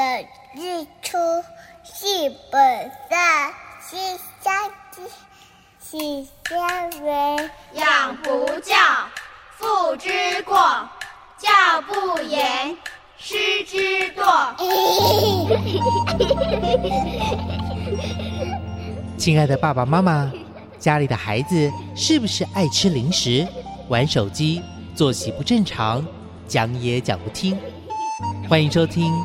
的日出是本色，是相为养不教，父之过；教不严，师之惰。亲爱的爸爸妈妈，家里的孩子是不是爱吃零食、玩手机、作息不正常，讲也讲不听？欢迎收听《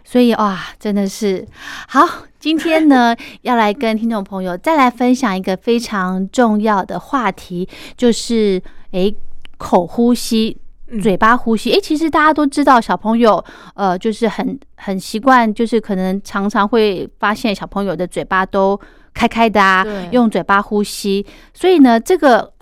所以真的是好。今天呢，要来跟听众朋友再来分享一个非常重要的话题，就是口呼吸。嘴巴呼吸，其实大家都知道，小朋友就是很习惯，就是可能常常会发现小朋友的嘴巴都开开的啊，用嘴巴呼吸。所以呢，这个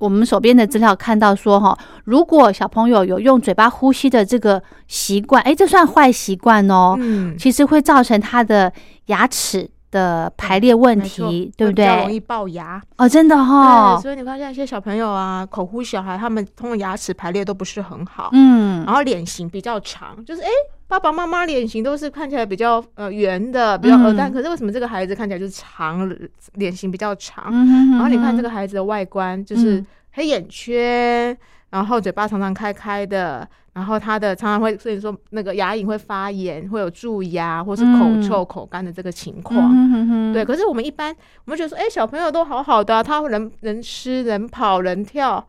我们手边的资料看到说如果小朋友有用嘴巴呼吸的这个习惯，这算坏习惯哦，其实会造成他的牙齿的排列问题，对不对？比较容易爆牙真的对，所以你发现一些小朋友啊，口呼小孩，他们通常牙齿排列都不是很好，然后脸型比较长，就是爸爸妈妈脸型都是看起来比较圆的，比较鹅蛋，可是为什么这个孩子看起来就是长，脸型比较长？然后你看这个孩子的外观，就是黑眼圈，然后嘴巴常常开开的。然后他的常常会，所以说那个牙龈会发炎，会有蛀牙或是口臭、口干的这个情况。对，可是我们一般我们觉得说，小朋友都好好的，他人吃人跑人跳，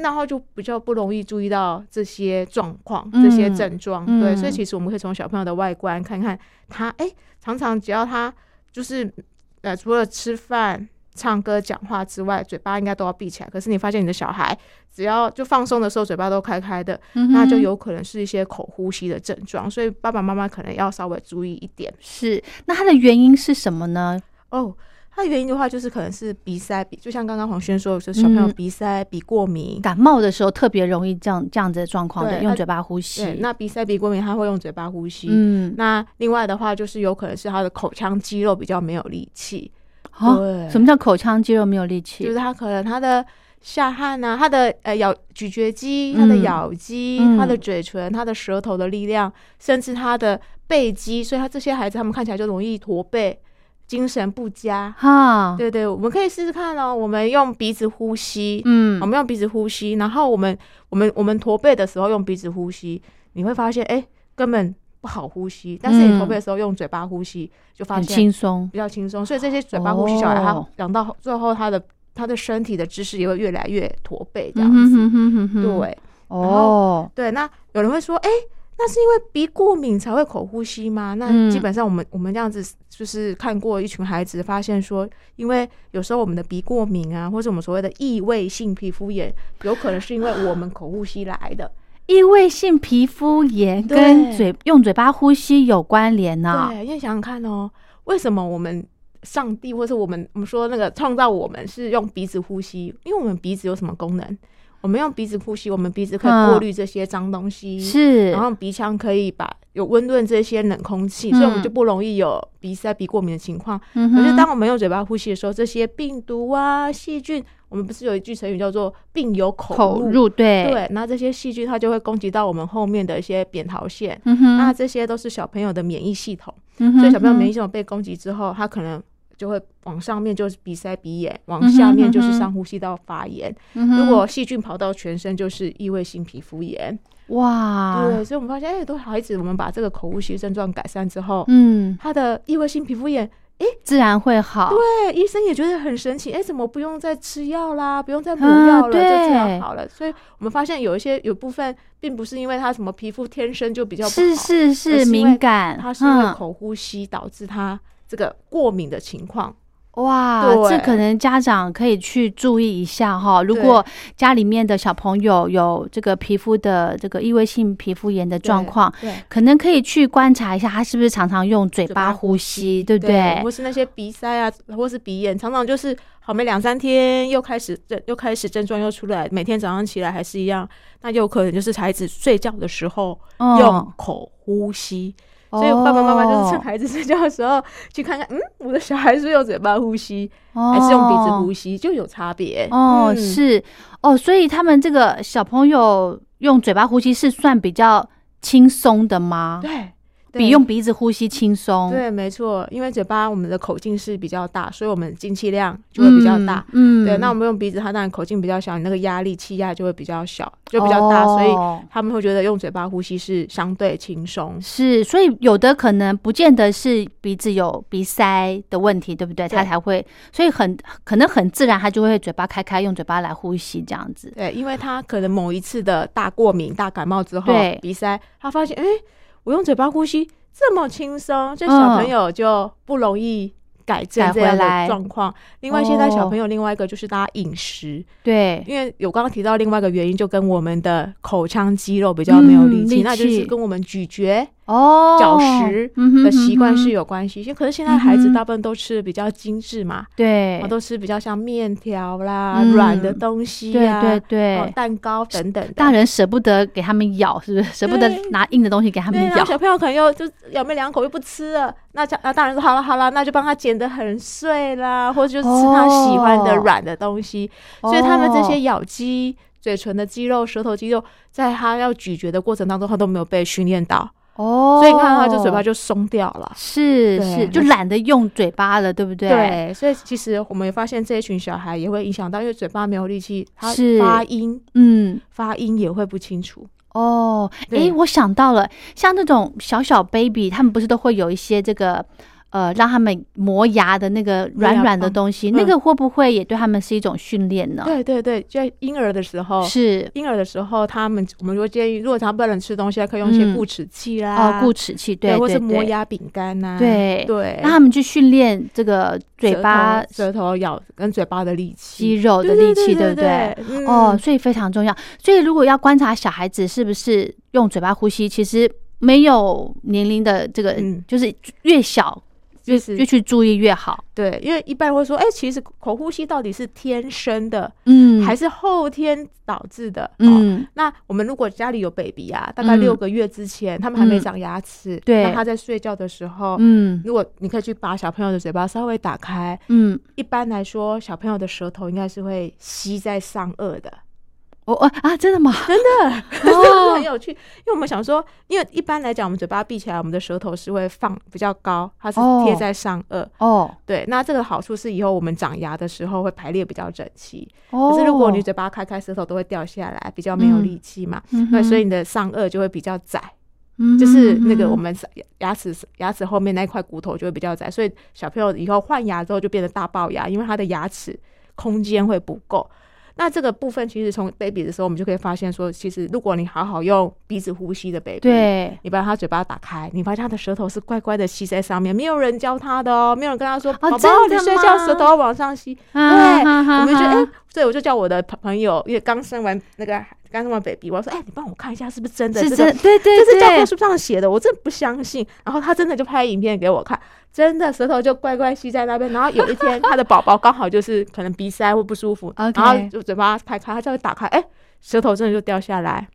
然后就比较不容易注意到这些状况、这些症状。对，所以其实我们可以从小朋友的外观看看他，常常只要他就是除了吃饭、唱歌、讲话之外，嘴巴应该都要闭起来。可是你发现你的小孩只要就放松的时候，嘴巴都开开的，那就有可能是一些口呼吸的症状，所以爸爸妈妈可能要稍微注意一点。是，那它的原因是什么呢？哦，它原因的话就是可能是鼻塞，就像刚刚黄轩说的，就是小朋友鼻塞、鼻过敏，感冒的时候特别容易这样子的状况，对，用嘴巴呼吸。那鼻塞、鼻过敏，他会用嘴巴呼吸。嗯，那另外的话就是有可能是他的口腔肌肉比较没有力气。哦，什么叫口腔肌肉没有力气？就是他可能他的下颌啊，他的咀嚼肌、他的咬肌、他的嘴唇、他的舌头的力量，甚至他的背肌，所以他这些孩子他们看起来就容易驼背。精神不佳哈，对对，我们可以试试看哦。我们用鼻子呼吸，我们用鼻子呼吸，然后我们驼背的时候用鼻子呼吸，你会发现哎，根本不好呼吸。但是你驼背的时候用嘴巴呼吸，就发现很轻松，比较轻松。所以这些嘴巴呼吸小孩，他长到最后，他的身体的姿势也会越来越驼背这样子。对，哦，对。那有人会说，哎，那是因为鼻过敏才会口呼吸吗？那基本上我们这样子就是看过一群孩子，发现说，因为有时候我们的鼻过敏啊，或者我们所谓的异位性皮肤炎，有可能是因为我们口呼吸来的。异位性皮肤炎跟用嘴巴呼吸有关联呢？对，因为想想看哦，为什么我们上帝或是我们说那个创造我们是用鼻子呼吸？因为我们鼻子有什么功能？我们用鼻子呼吸，我们鼻子可以过滤这些脏东西，是，然后鼻腔可以把有温润这些冷空气，所以我们就不容易有鼻塞、鼻过敏的情况。可是当我们用嘴巴呼吸的时候，这些病毒啊、细菌，我们不是有一句成语叫做“病由口入”？对对，那这些细菌它就会攻击到我们后面的一些扁桃腺，那这些都是小朋友的免疫系统，所以小朋友免疫系统被攻击之后，他可能就会往上面就是鼻塞鼻炎，往下面就是上呼吸道发炎。如果细菌跑到全身，就是异位性皮肤炎。哇，对，所以我们发现，哎，多少孩子，我们把这个口呼吸症状改善之后，他的异位性皮肤炎，哎，自然会好。对，医生也觉得很神奇，哎，怎么不用再吃药啦，不用再补药了，就这样好了。所以我们发现有一些有部分并不是因为他什么皮肤天生就比较不好，是敏感，他是因为口呼吸导致他这个过敏的情况。哇，这可能家长可以去注意一下哈。如果家里面的小朋友有这个皮肤的这个异位性皮肤炎的状况，可能可以去观察一下，他是不是常常用嘴巴呼吸，对不对？或是那些鼻塞啊，或是鼻炎，常常就是好没两三天又开始症状又出来，每天早上起来还是一样，那有可能就是孩子睡觉的时候用口呼吸。所以爸爸妈妈就是趁孩子睡觉的时候去看看，我的小孩是用嘴巴呼吸还是用鼻子呼吸，就有差别。哦，是哦，所以他们这个小朋友用嘴巴呼吸是算比较轻松的吗？对，比用鼻子呼吸轻松。对，没错，因为嘴巴我们的口径是比较大，所以我们进气量就会比较大。对，那我们用鼻子，它当然口径比较小，你那个压力气压就会比较小，就比较大，所以他们会觉得用嘴巴呼吸是相对轻松。是，所以有的可能不见得是鼻子有鼻塞的问题，对不对？他才会，所以可能很自然，他就会嘴巴开用嘴巴来呼吸这样子。对，因为他可能某一次的大过敏、大感冒之后，鼻塞，他发现我用嘴巴呼吸这么轻松，这小朋友就不容易改正这样的状况。另外，现在小朋友另外一个就是大家饮食，对，因为有刚刚提到另外一个原因，就跟我们的口腔肌肉比较没有力气，那就是跟我们咀嚼、嚼食的习惯是有关系。可是现在孩子大部分都吃比较精致嘛，对，都吃比较像面条啦、软的东西啊，对对对，蛋糕等等。大人舍不得给他们咬，是不是？舍不得拿硬的东西给他们咬。小朋友可能又就咬没两口又不吃了，那大人说好了好了，那就帮他剪得很碎啦，或者就吃他喜欢的软的东西。所以他们这些咬肌、嘴唇的肌肉、舌头肌肉，在他要咀嚼的过程当中，他都没有被训练到。所以你看他就嘴巴就松掉了，是，就懒得用嘴巴了，对不对？对，所以其实我们也发现这一群小孩也会影响到，因为嘴巴没有力气，他发音也会不清楚。哦，诶，我想到了，像那种小 baby， 他们不是都会有一些这个让他们磨牙的那个软软的东西，那个会不会也对他们是一种训练呢？对对对，就在婴儿的时候，我们就建议，如果他不能吃东西，可以用一些固齿器啦，固齿器，对，或是磨牙饼干呐，对对，让他们去训练这个嘴巴、舌头咬跟嘴巴的力气、肌肉的力气，对不对？哦，所以非常重要。所以如果要观察小孩子是不是用嘴巴呼吸，其实没有年龄的这个，就是越小。越去注意越好。对，因为一般人会说其实口呼吸到底是天生的还是后天导致的那我们如果家里有 baby 啊，大概6个月之前他们还没长牙齿，对，他在睡觉的时候如果你可以去把小朋友的嘴巴稍微打开一般来说小朋友的舌头应该是会吸在上颚的。真的吗？真的，很有趣。因为我们想说，因为一般来讲我们嘴巴闭起来，我们的舌头是会放比较高，它是贴在上颚对，那这个好处是以后我们长牙的时候会排列比较整齐可是如果你嘴巴开开，舌头都会掉下来，比较没有力气嘛那所以你的上颚就会比较窄就是那个我们牙齿后面那块骨头就会比较窄，所以小朋友以后换牙之后就变得大龅牙，因为他的牙齿空间会不够。那这个部分其实从 baby 的时候我们就可以发现说，其实如果你好好用鼻子呼吸的 baby， 对，你把他嘴巴打开，你发现他的舌头是乖乖的吸在上面，没有人教他的没有人跟他说宝宝你睡觉舌头往上吸对我们就所以我就叫我的朋友，因为刚生完 baby， 我说你帮我看一下是不是真的，这个对，这是教科书上写的，我真的不相信。然后他真的就拍影片给我看，真的舌头就乖乖吸在那边。然后有一天他的宝宝刚好就是可能鼻塞或不舒服然后就嘴巴开开，他就会打开舌头真的就掉下来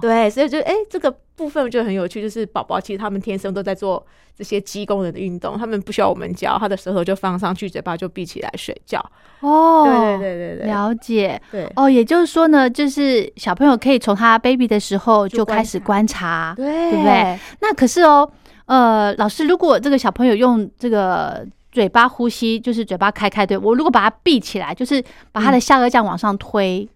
对，所以就这个部分就很有趣，就是宝宝其实他们天生都在做这些肌功能的运动，他们不需要我们教，他的舌头就放上去，嘴巴就闭起来睡觉对，了解。对也就是说呢，就是小朋友可以从他 baby 的时候就开始观察，对不对？那可是老师，如果这个小朋友用这个嘴巴呼吸，就是嘴巴开开，对，我如果把它闭起来，就是把他的下颚这样往上推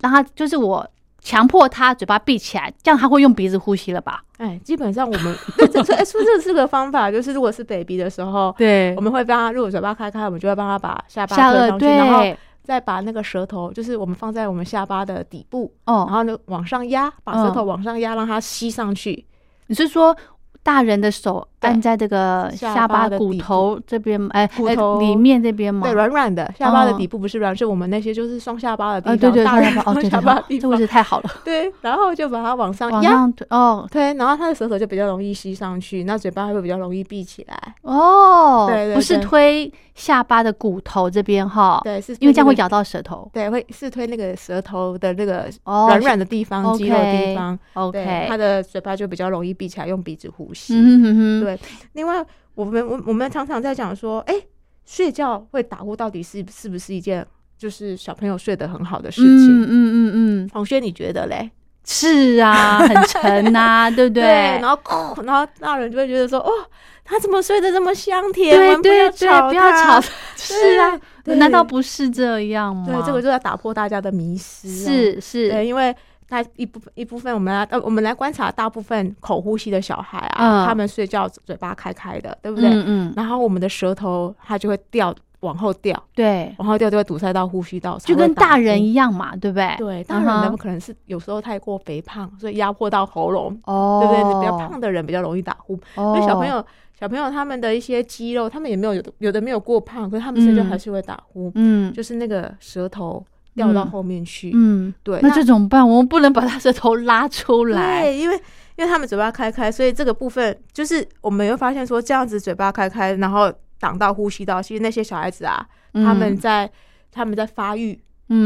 让他就是我强迫他嘴巴闭起来，这样他会用鼻子呼吸了吧？基本上我们这是个方法，就是如果是 baby 的时候，对，我们会帮他，如果嘴巴开开，我们就会帮他把下巴推上去，然后再把那个舌头，就是我们放在我们下巴的底部然后呢往上压，把舌头往上压让它吸上去。你是说大人的手按在这个下巴骨头这边骨头里面这边吗？对，软软的，下巴的底部不是软，是我们那些就是双下巴的地方对，大人双下巴的地方，这不是太好了对，然后就把它往上压对，然后他的舌头就比较容易吸上去，那嘴巴会比较容易闭起来对，不是推下巴的骨头这边对，是因为这样会咬到舌头对，会是推那个舌头的那个软软的地方肌肉的地方对，他的嘴巴就比较容易闭起来，用鼻子呼吸对，另外我们常常在讲说睡觉会打呼到底是不是一件就是小朋友睡得很好的事情黄轩你觉得嘞？是啊，很沉啊对不对？然后大人就会觉得说他怎么睡得这么香甜，对，不要吵是啊，难道不是这样吗？对，这个就要打破大家的迷思是对，因为那一部分我们来观察大部分口呼吸的小孩他们睡觉嘴巴开开的，对不对？然后我们的舌头它就会掉，往后掉，对，往后掉就会堵塞到呼吸道，就跟大人一样嘛，对不对？对，大人他们可能是有时候太过肥胖，所以压迫到喉咙对不对？比较胖的人比较容易打呼因为小朋友他们的一些肌肉，他们也没有有的没有过胖，可是他们睡觉还是会打呼就是那个舌头掉到后面去对，那这怎么办？我们不能把他舌头拉出来，对，因为他们嘴巴开开，所以这个部分就是我们会发现说，这样子嘴巴开开然后挡到呼吸道，其实那些小孩子他们在发育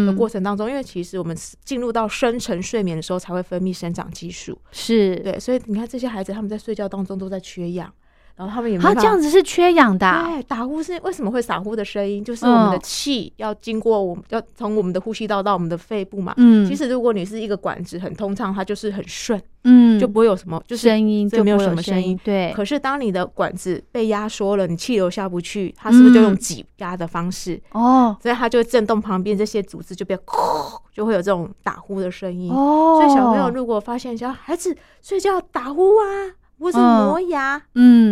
的过程当中因为其实我们进入到深层睡眠的时候才会分泌生长激素，是，对，所以你看这些孩子他们在睡觉当中都在缺氧，然后他们也没办法，这样子是缺氧的对，打呼是为什么会打呼的声音，就是我们的气要经过要从我们的呼吸道到我们的肺部嘛其实如果你是一个管子很通畅，它就是很顺就不会有什么声音，就没有什么声音对。可是当你的管子被压缩了，你气流下不去，它是不是就用挤压的方式所以它就会震动旁边这些组织，就会有这种打呼的声音所以小朋友如果发现小孩子睡觉打呼啊或是磨牙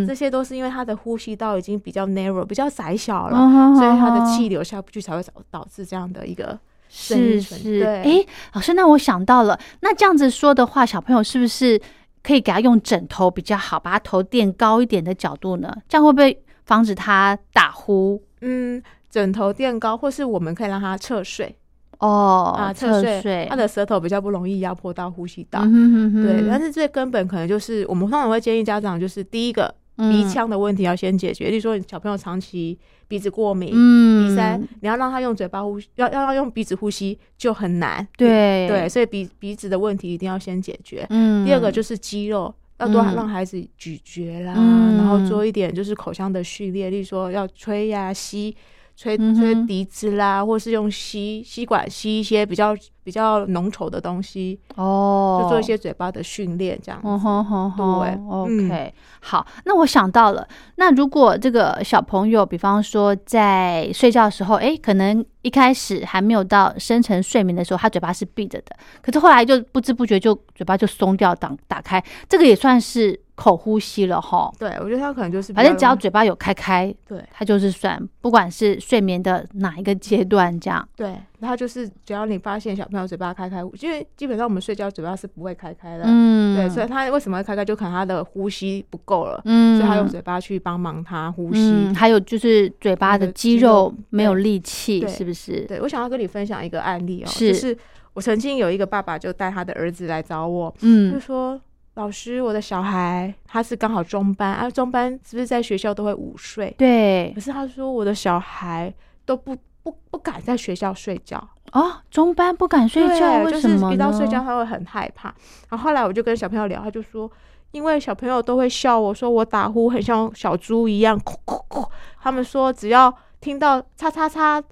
这些都是因为他的呼吸道已经比较 narrow 比较窄小了所以他的气流下不去，才会导致这样的一个声音。是老师，那我想到了，那这样子说的话，小朋友是不是可以给他用枕头比较好，把他头垫高一点的角度呢？这样会不会防止他打呼？枕头垫高，或是我们可以让他侧睡侧睡，他的舌头比较不容易压迫到呼吸道对，但是最根本可能就是我们通常会建议家长，就是第一个鼻腔的问题要先解决，例如说你小朋友长期鼻子过敏、鼻塞，你要让他用嘴巴呼吸，要用鼻子呼吸就很难。对对，所以鼻子的问题一定要先解决。第二个就是肌肉，要多让孩子咀嚼啦，然后做一点就是口腔的序列，例如说要吹呀、吸。吹笛子啦，或是用吸管吸一些比较浓稠的东西哦，就做一些嘴巴的训练这样子。OK， 好，那我想到了，那如果这个小朋友，比方说在睡觉的时候，可能一开始还没有到深层睡眠的时候，他嘴巴是闭着的，可是后来就不知不觉就嘴巴就松掉，打开，这个也算是口呼吸了齁。对，我觉得他可能就是反正只要嘴巴有开，对，他就是算，不管是睡眠的哪一个阶段这样。对，他就是只要你发现小朋友嘴巴开，因为基本上我们睡觉嘴巴是不会开的，对，所以他为什么会开，就可能他的呼吸不够了，所以他用嘴巴去帮忙他呼吸，还有就是嘴巴的肌肉没有力气，是不是？对，我想要跟你分享一个案例哦，就是我曾经有一个爸爸就带他的儿子来找我，就说。老师，我的小孩他是刚好中班啊，中班是不是在学校都会午睡？对。可是他说我的小孩都不敢在学校睡觉哦，中班不敢睡觉，为什么呢？就是一到睡觉他会很害怕。然后后来我就跟小朋友聊，他就说，因为小朋友都会笑我说我打呼很像小猪一样，哭哭哭。他们说只要听到叉叉叉。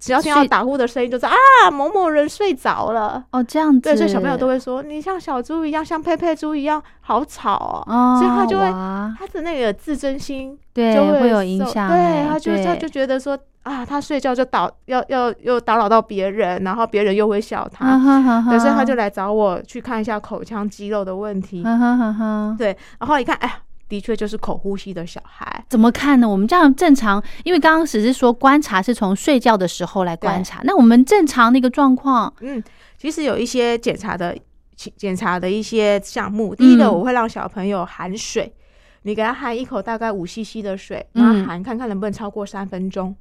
只要听到打呼的声音就知道啊，某某人睡着了哦，这样子。对，所以小朋友都会说你像小猪一样，像佩佩猪一样，好吵哦。所以他就会他的那个自尊心就会有影响，对，他就觉得说啊，他睡觉就又打扰到别人，然后别人又会笑他，对，所以他就来找我去看一下口腔肌肉的问题，对，然后你看，的确就是口呼吸的小孩。怎么看呢？我们这样正常，因为刚刚只是说观察是从睡觉的时候来观察，那我们正常的一个状况，其实有一些检查的一些项目。第一个，我会让小朋友含水，你给他含一口大概5cc 的水，然后含看看能不能超过3分钟。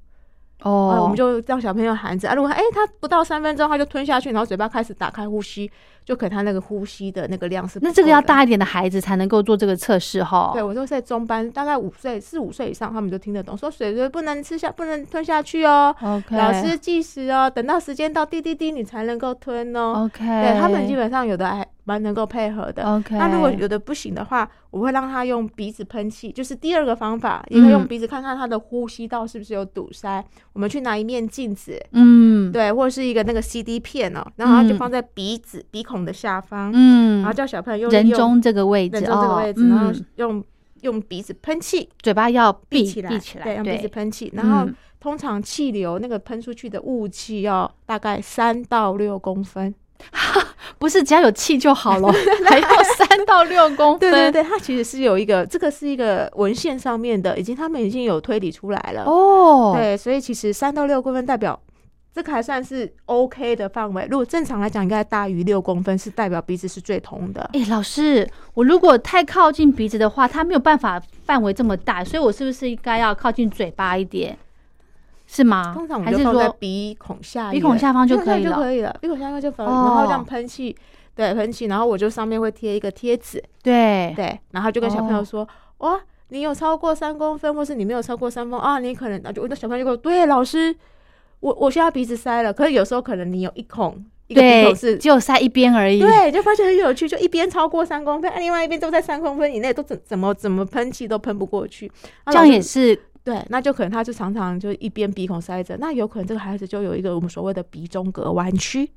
我们就让小朋友含着啊，如果他不到3分钟他就吞下去，然后嘴巴开始打开呼吸，就可能他那个呼吸的那个量是不够的。那这个要大一点的孩子才能够做这个测试哈。对，我说在中班，大概4、5岁以上，他们就听得懂，说水不能吞下去哦，老师计时哦，等到时间到滴滴滴你才能够吞哦。对，他们基本上有的还蛮能够配合的。那如果有的不行的话，我会让他用鼻子喷气，就是第二个方法，也可以用鼻子看看他的呼吸道是不是有堵塞。我们去拿一面镜子，对，或者是一个那个 CD 片哦，然后就放在鼻孔的下方，然后叫小朋友用人中这个位置，然后用鼻子喷气，嘴巴要闭起来，对，用鼻子喷气，然后通常气流那个喷出去的雾气要大概3到6公分。不是只要有气就好了，还要3到6公分。对对对，它其实是有一个，这个是一个文献上面的，他们已经有推理出来了哦。对，所以其实3到6公分代表这个还算是 OK 的范围。如果正常来讲，应该大于6公分是代表鼻子是最通的。老师，我如果太靠近鼻子的话，它没有办法范围这么大，所以我是不是应该要靠近嘴巴一点？是吗？通常我们就放在鼻孔下方就可以了，鼻孔下方就可以了，然后这样喷气，对，喷气，然后我就上面会贴一个贴纸，对对，然后就跟小朋友说，哇，你有超过3公分，或是你没有超过3公分啊，你可能，我的小朋友就说，对，老师，我现在鼻子塞了，可是有时候可能你有一个鼻孔是只有塞一边而已，对，就发现很有趣，就一边超过3公分，另外一边都在3公分以内，都怎么喷气都喷不过去，这样也是。对，那就可能他就常常就一边鼻孔塞着，那有可能这个孩子就有一个我们所谓的鼻中隔弯曲。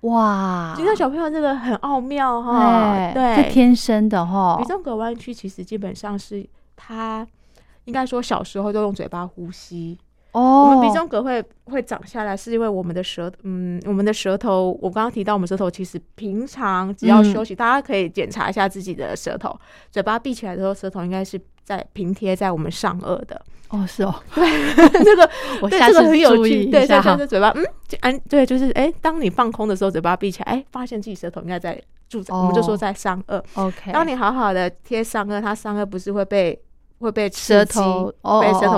哇，你看小朋友这个很奥妙哈，对，是天生的哈。鼻中隔弯曲其实基本上是他应该说小时候就用嘴巴呼吸。我们鼻中隔会长下来，是因为我们的舌头，我刚刚提到我们舌头其实平常只要休息，大家可以检查一下自己的舌头，嘴巴闭起来的时候，舌头应该是在平贴在我们上颚的。是哦，对，这个我下次很有趣，对，就是嘴巴，对，就是当你放空的时候，嘴巴闭起来，发现自己舌头应该在我们就说在上颚。当你好好的贴上颚，它上颚不是会被会被舌头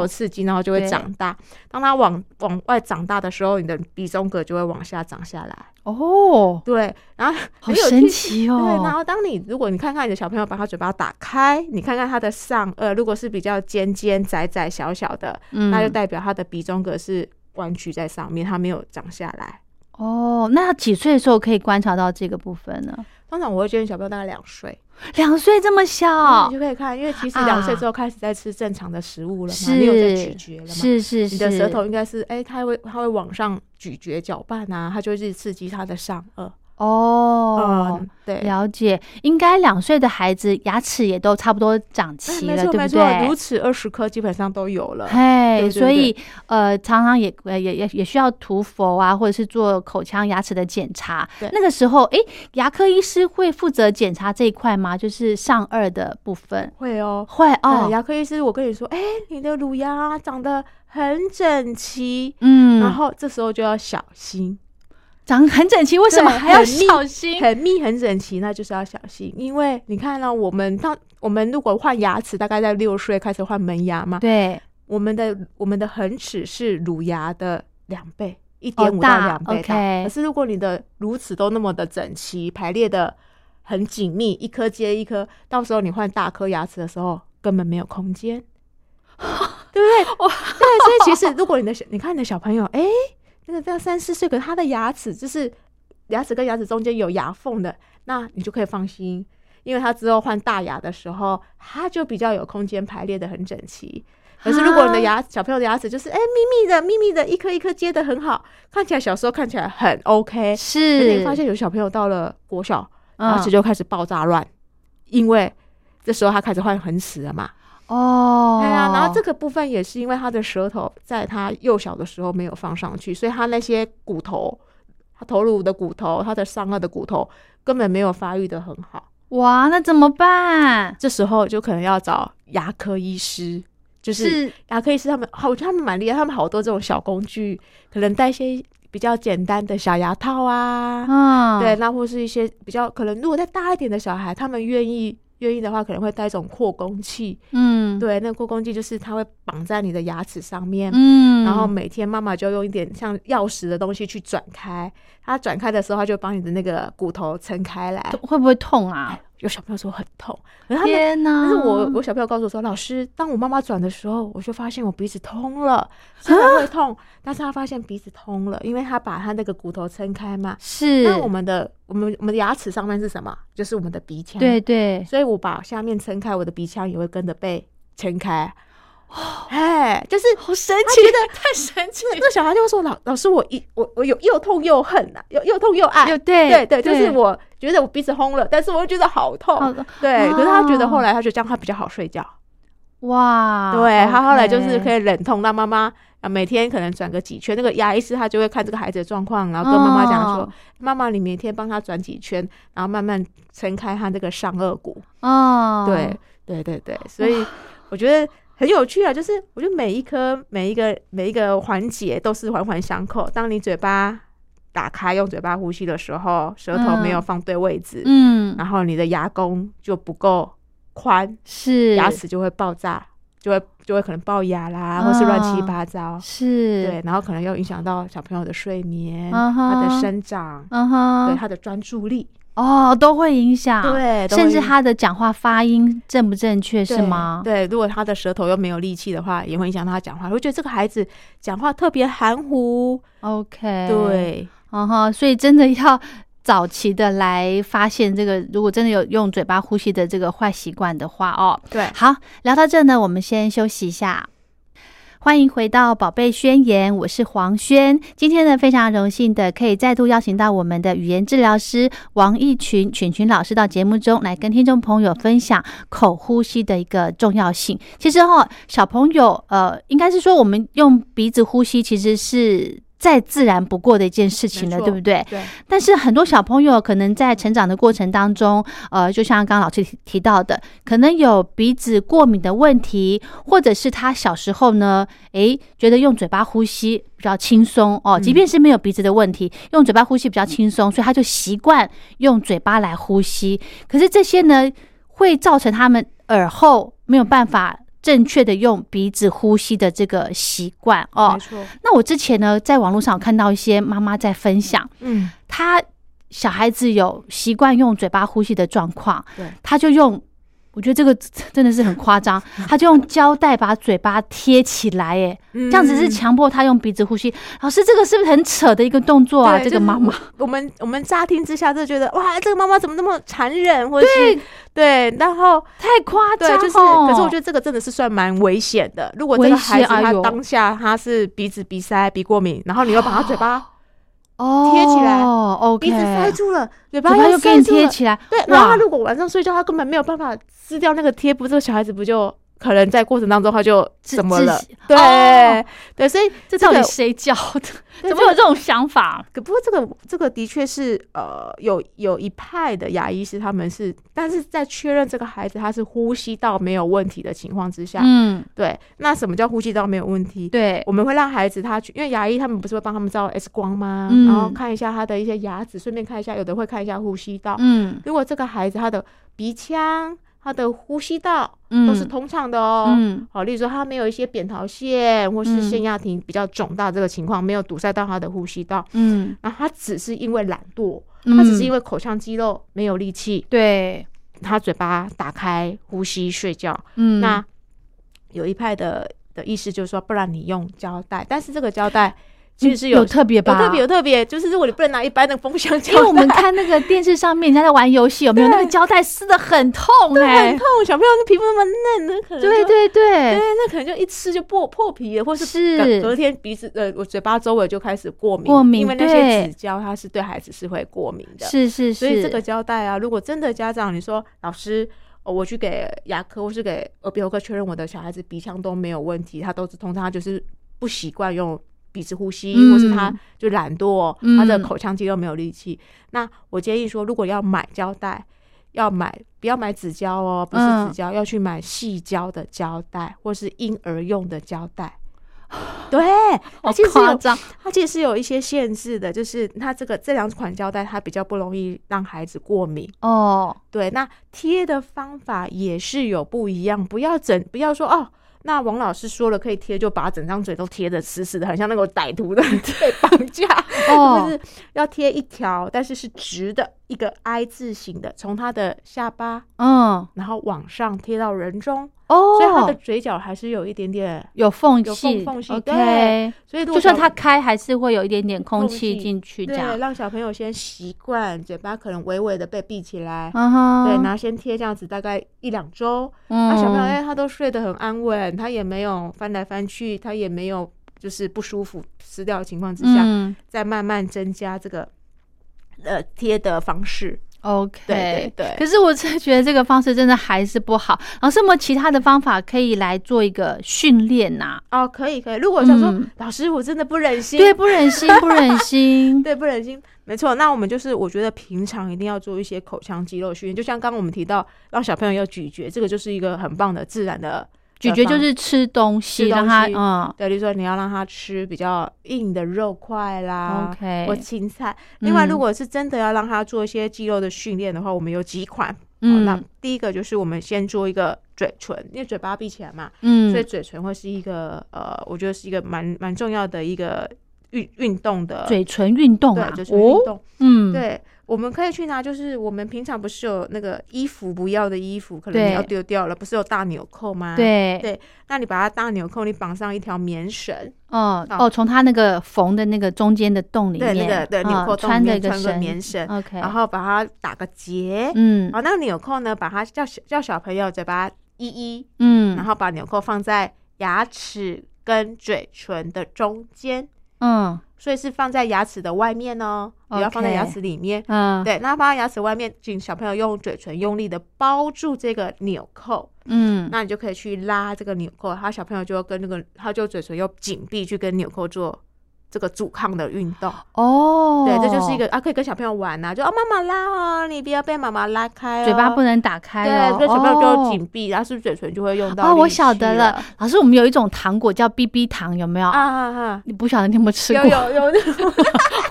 刺激，然后就会长大。当它往外长大的时候，你的鼻中隔就会往下长下来。哦，对，然后好神奇哦。对，然后当你如果你看看你的小朋友把他嘴巴打开，你看看他的上颚，如果是比较尖尖、窄窄、小小的，那就代表他的鼻中隔是弯曲在上面，他没有长下来。哦，那几岁的时候可以观察到这个部分呢？通常我会建议小朋友大概2岁。2岁这么小，你就可以看，因为其实2岁之后开始在吃正常的食物了嘛，你有在咀嚼了嘛，是，你的舌头应该是，它会往上咀嚼搅拌啊，它就会刺激它的上颚。哦，对，了解。应该2岁的孩子牙齿也都差不多长齐了，对不对？没错，乳齿20颗基本上都有了。嘿，所以常常也需要涂氟啊，或者是做口腔牙齿的检查。那个时候，牙科医师会负责检查这一块吗？就是上颚的部分？会哦，会哦。牙科医师，我跟你说，你的乳牙长得很整齐，然后这时候就要小心。长很整齐，为什么还要小心？很密很整齐，那就是要小心，因为你看到我们如果换牙齿，大概在6岁开始换门牙嘛。对，我们的恒齿是乳牙的2倍，1.5到2倍大。可是如果你的乳齿都那么的整齐，排列的很紧密，一颗接一颗，到时候你换大颗牙齿的时候，根本没有空间，对不对？对，所以其实如果你看你的小朋友，那个在3、4岁，可是他的牙齿就是牙齿跟牙齿中间有牙缝的，那你就可以放心，因为他之后换大牙的时候，他就比较有空间排列的很整齐。可是如果你的小朋友的牙齿就是密密的，一颗一颗接的很好，看起来小时候看起来很 OK， 是。可是你发现有小朋友到了国小，牙齿就开始爆炸乱，因为这时候他开始换恒齿了嘛。哦，对啊，然后这个部分也是因为他的舌头在他幼小的时候没有放上去，所以他那些骨头，他头颅的骨头，他的上颚的骨头根本没有发育的很好。哇，那怎么办？这时候就可能要找牙科医师，就是牙科医师他们，我觉得他们蛮厉害，他们好多这种小工具，可能带一些比较简单的小牙套啊，对，那或是一些比较可能如果再大一点的小孩，他们愿意的话，可能会带一种扩弓器。对，那扩弓器就是它会绑在你的牙齿上面，然后每天妈妈就用一点像钥匙的东西去转开它，转开的时候它就帮你的那个骨头撑开来。会不会痛啊？有小朋友说很痛，天哪！但是我小朋友告诉我说，老师，当我妈妈转的时候，我就发现我鼻子通了，虽然会痛，但是他发现鼻子通了，因为他把他那个骨头撑开嘛。是。那我们的牙齿上面是什么？就是我们的鼻腔。对对。所以我把下面撑开，我的鼻腔也会跟着被撑开。就是好神奇，觉得太神奇。那小孩就说，老师，我有又痛又恨啊，又痛又爱。对，就是我觉得我鼻子轰了，但是我又觉得好痛。对，可是他觉得后来他就这样，他比较好睡觉。哇，对，他后来就是可以忍痛，让妈妈每天可能转个几圈。那个牙医师他就会看这个孩子的状况，然后跟妈妈讲说，妈妈，你每天帮他转几圈，然后慢慢撑开他这个上颚骨。对，所以我觉得很有趣啊，就是我觉得每一个环节都是环环相扣。当你嘴巴打开用嘴巴呼吸的时候，舌头没有放对位置，然后你的牙弓就不够宽，是牙齿就会爆炸，就会可能爆牙啦，或是乱七八糟，是对，然后可能又影响到小朋友的睡眠，他的生长，对他的专注力。都会影响，对，甚至他的讲话发音正不正确，是吗？对，如果他的舌头又没有力气的话，也会影响到他讲话。我觉得这个孩子讲话特别含糊。OK， 对，所以真的要早期的来发现这个，如果真的有用嘴巴呼吸的这个坏习惯的话，对。好，聊到这呢，我们先休息一下。欢迎回到宝贝宣言，我是黄轩。今天呢，非常荣幸的可以再度邀请到我们的语言治疗师王逸群老师到节目中来跟听众朋友分享口呼吸的一个重要性。其实小朋友应该是说我们用鼻子呼吸其实是再自然不过的一件事情了，对不对？对。但是很多小朋友可能在成长的过程当中，就像刚刚老师提到的，可能有鼻子过敏的问题，或者是他小时候呢，觉得用嘴巴呼吸比较轻松即便是没有鼻子的问题，用嘴巴呼吸比较轻松，所以他就习惯用嘴巴来呼吸。可是这些呢，会造成他们耳后没有办法正确的用鼻子呼吸的这个习惯哦。没错。那我之前呢，在网络上有看到一些妈妈在分享，嗯，她小孩子有习惯用嘴巴呼吸的状况，对，她就用。我觉得这个真的是很夸张，他就用胶带把嘴巴贴起来，哎，这样子是强迫他用鼻子呼吸。老师，这个是不是很扯的一个动作啊？这个妈妈，我们乍听之下就觉得哇，这个妈妈怎么那么残忍，或者是对，然后太夸张，就是。可是我觉得这个真的是算蛮危险的。如果这个孩子他当下他是鼻子鼻塞、鼻过敏，然后你又把他嘴巴贴起来，鼻子塞住了，嘴巴又给你贴起来，对。然后他如果晚上睡觉，他根本没有办法撕掉那个贴布，这个小孩子不就可能在过程当中他就怎么了？对、对，所以这到底谁教的？怎么有这种想法？不过这个的确是有一派的牙医师他们是，但是在确认这个孩子他是呼吸道没有问题的情况之下，嗯，对。那什么叫呼吸道没有问题？对，我们会让孩子他去，因为牙医他们不是会帮他们照 X 光吗？嗯、然后看一下他的一些牙齿，顺便看一下，有的会看一下呼吸道。嗯，如果这个孩子他的鼻腔、他的呼吸道都是通畅的哦，例如说他没有一些扁桃腺或是腺样体比较肿大这个情况，没有堵塞到他的呼吸道，然后他只是因为懒惰，他只是因为口腔肌肉没有力气，对，他嘴巴打开呼吸睡觉，那有一派的意思就是说，不然你用胶带，但是这个胶带其实是有特别吧，有特别，就是如果你不能拿一般的封箱胶带，因为我们看那个电视上面人家在玩游戏，有没有那个胶带撕得很痛，对，很痛，小朋友的皮肤那么嫩，那可能对对对对，那可能就一吃就破皮了，或是隔天鼻子我嘴巴周围就开始过敏，因为那些纸胶它是对孩子是会过敏的，是，所以这个胶带啊，如果真的家长你说老师。我去给牙科或是给耳鼻喉科确认我的小孩子鼻腔都没有问题，他都是通常他就是不习惯用鼻子呼吸，或是他就懒惰，他的口腔肌肉没有力气，那我建议说，如果要买胶带，不要买纸胶哦，不是纸胶，要去买细胶的胶带，或是婴儿用的胶带。对，它其实是有一些限制的，就是它这两款胶带它比较不容易让孩子过敏哦。对，那贴的方法也是有不一样，不要说哦，那王老师说了可以贴，就把整张嘴都贴得死死的，很像那个歹徒的被绑架哦，就是要贴一条，但是是直的一个 I 字形的，从他的下巴然后往上贴到人中。所以他的嘴角还是有一点点有缝隙 okay, 所以就算他开还是会有一点点空气进去，这样对，让小朋友先习惯嘴巴可能微微的被闭起来，对，然后先贴这样子大概1-2周，那小朋友他都睡得很安稳，他也没有翻来翻去，他也没有就是不舒服撕掉的情况之下，再慢慢增加这个贴的方式。OK， 对对对。可是我真的觉得这个方式真的还是不好。老师有没有其他的方法可以来做一个训练呐？哦，可以。如果想说，老师我真的不忍心，对，不忍心，对，不忍心，没错。那我们就是我觉得平常一定要做一些口腔肌肉训练，就像刚刚我们提到，让小朋友要咀嚼，这个就是一个很棒的自然的咀嚼，就是吃东西让他对，例如说你要让他吃比较硬的肉块啦，或青菜。另外，如果是真的要让他做一些肌肉的训练的话，我们有几款。那第一个就是我们先做一个嘴唇，因为嘴巴闭起来嘛，所以嘴唇会是一个我觉得是一个蛮重要的一个运动的嘴唇运动啊，嘴唇运动，对。我们可以去拿，就是我们平常不是有那个衣服不要的衣服，可能你要丢掉了，不是有大纽扣吗？对，那你把它大纽扣，你绑上一条棉绳，从它那个缝的那个中间的洞里面，对，纽扣洞里面穿个棉绳，然后把它打个结，然后那个纽扣呢，把它叫小朋友嘴巴一，然后把纽扣放在牙齿跟嘴唇的中间，所以是放在牙齿的外面哦，不要放在牙齿里面。对，那放在牙齿外面，请小朋友用嘴唇用力的包住这个纽扣。那你就可以去拉这个纽扣，他小朋友就跟他就嘴唇又紧闭去跟纽扣做这个阻抗的运动。对，这就是一个可以跟小朋友玩啊，就妈妈拉哦，你不要被妈妈拉开哦，嘴巴不能打开哦。对，所以小朋友就紧闭，然后是不是嘴唇就会用到力气了？我晓得了，老师，我们有一种糖果叫 BB 糖，有没有？你不晓得你有没有吃过？有。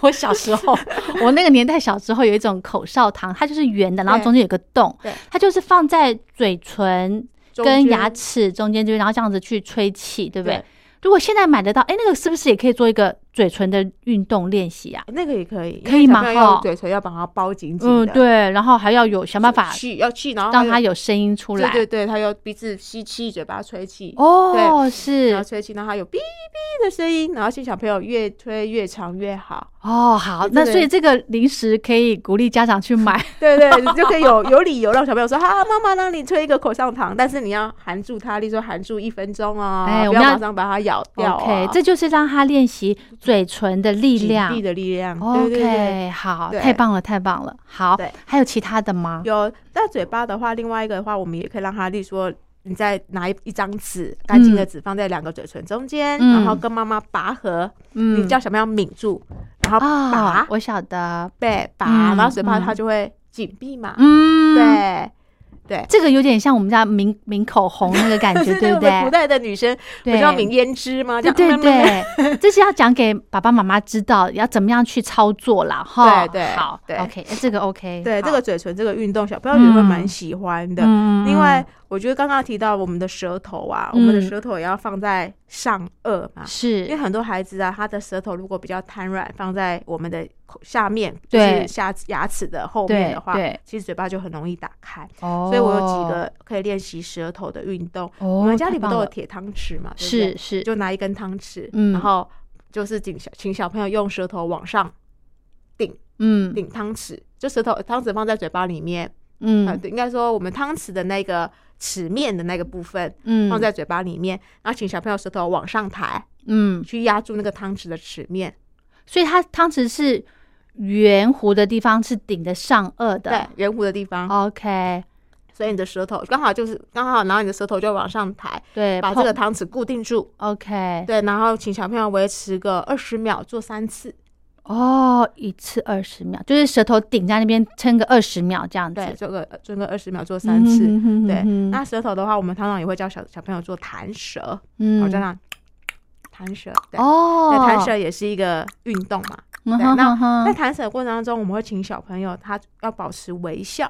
我小时候，我那个年代小时候有一种口哨糖，它就是圆的，然后中间有个洞，它就是放在嘴唇跟牙齿中间，就然后这样子去吹气，对不对？如果现在买得到，哎，那个是不是也可以做一个嘴唇的运动练习啊？那个也可以，可以嘛？哈，嘴唇要把它包紧紧的，嗯，对，然后还要有想办法去要去，然后让它有声音出来。对对对，它要鼻子吸气，嘴巴吹气。哦，是，然后吹气，然后它有哔哔的声音，然后小朋友越吹越长越好。哦，好，那所以这个零食可以鼓励家长去买，对对，你就可以有理由让小朋友说，啊，妈妈让你吹一个口香糖，但是你要含住它，例如说含住1分钟啊，不要马上把它咬掉啊。OK， 这就是让他练习嘴唇的力量，紧闭的力量。OK， 好，太棒了，太棒了。好，还有其他的吗？有，在嘴巴的话，另外一个的话，我们也可以让他，例如说，你再拿一张纸，干净的纸放在2个嘴唇中间，然后跟妈妈拔河，你叫小朋友抿住，然后拔，我晓得，对，拔，然后嘴巴它就会紧闭嘛，对。对，这个有点像我们家抿口红那个感觉，对不对？古代的女生不是要抿胭脂吗？对对对，这是要讲给爸爸妈妈知道，要怎么样去操作啦，哈。对对，好 ，OK， 这个 OK， 对，这个嘴唇这个运动，小朋友也会蛮喜欢的。另外，我觉得刚刚提到我们的舌头啊，我们的舌头也要放在上颚嘛，是因为很多孩子啊，他的舌头如果比较瘫软，放在我们的下面，就是下牙齿的后面的话，其实嘴巴就很容易打开。所以我有几个可以练习舌头的运动。我们家里不都有铁汤匙嘛？是是，就拿一根汤匙，然后就是请小朋友用舌头往上顶，顶汤匙，就舌头汤匙放在嘴巴里面，应该说我们汤匙的那个齿面的那个部分，放在嘴巴里面，然后请小朋友舌头往上抬，去压住那个汤匙的齿面。所以它汤匙是圆弧的地方是顶的上颚的，对，圆弧的地方。OK， 所以你的舌头刚好就是刚好，然后你的舌头就往上抬，对，把这个汤匙固定住。OK， 对，然后请小朋友维持个20秒，做3次。哦，一次20秒，就是舌头顶在那边撑个20秒这样子。对，做个20秒，做3次。对，那舌头的话，我们常常也会教小朋友做弹舌，好，这样。弹舌，对，弹舌也是一个运动嘛。对，那在弹舌的过程当中，我们会请小朋友他要保持微笑，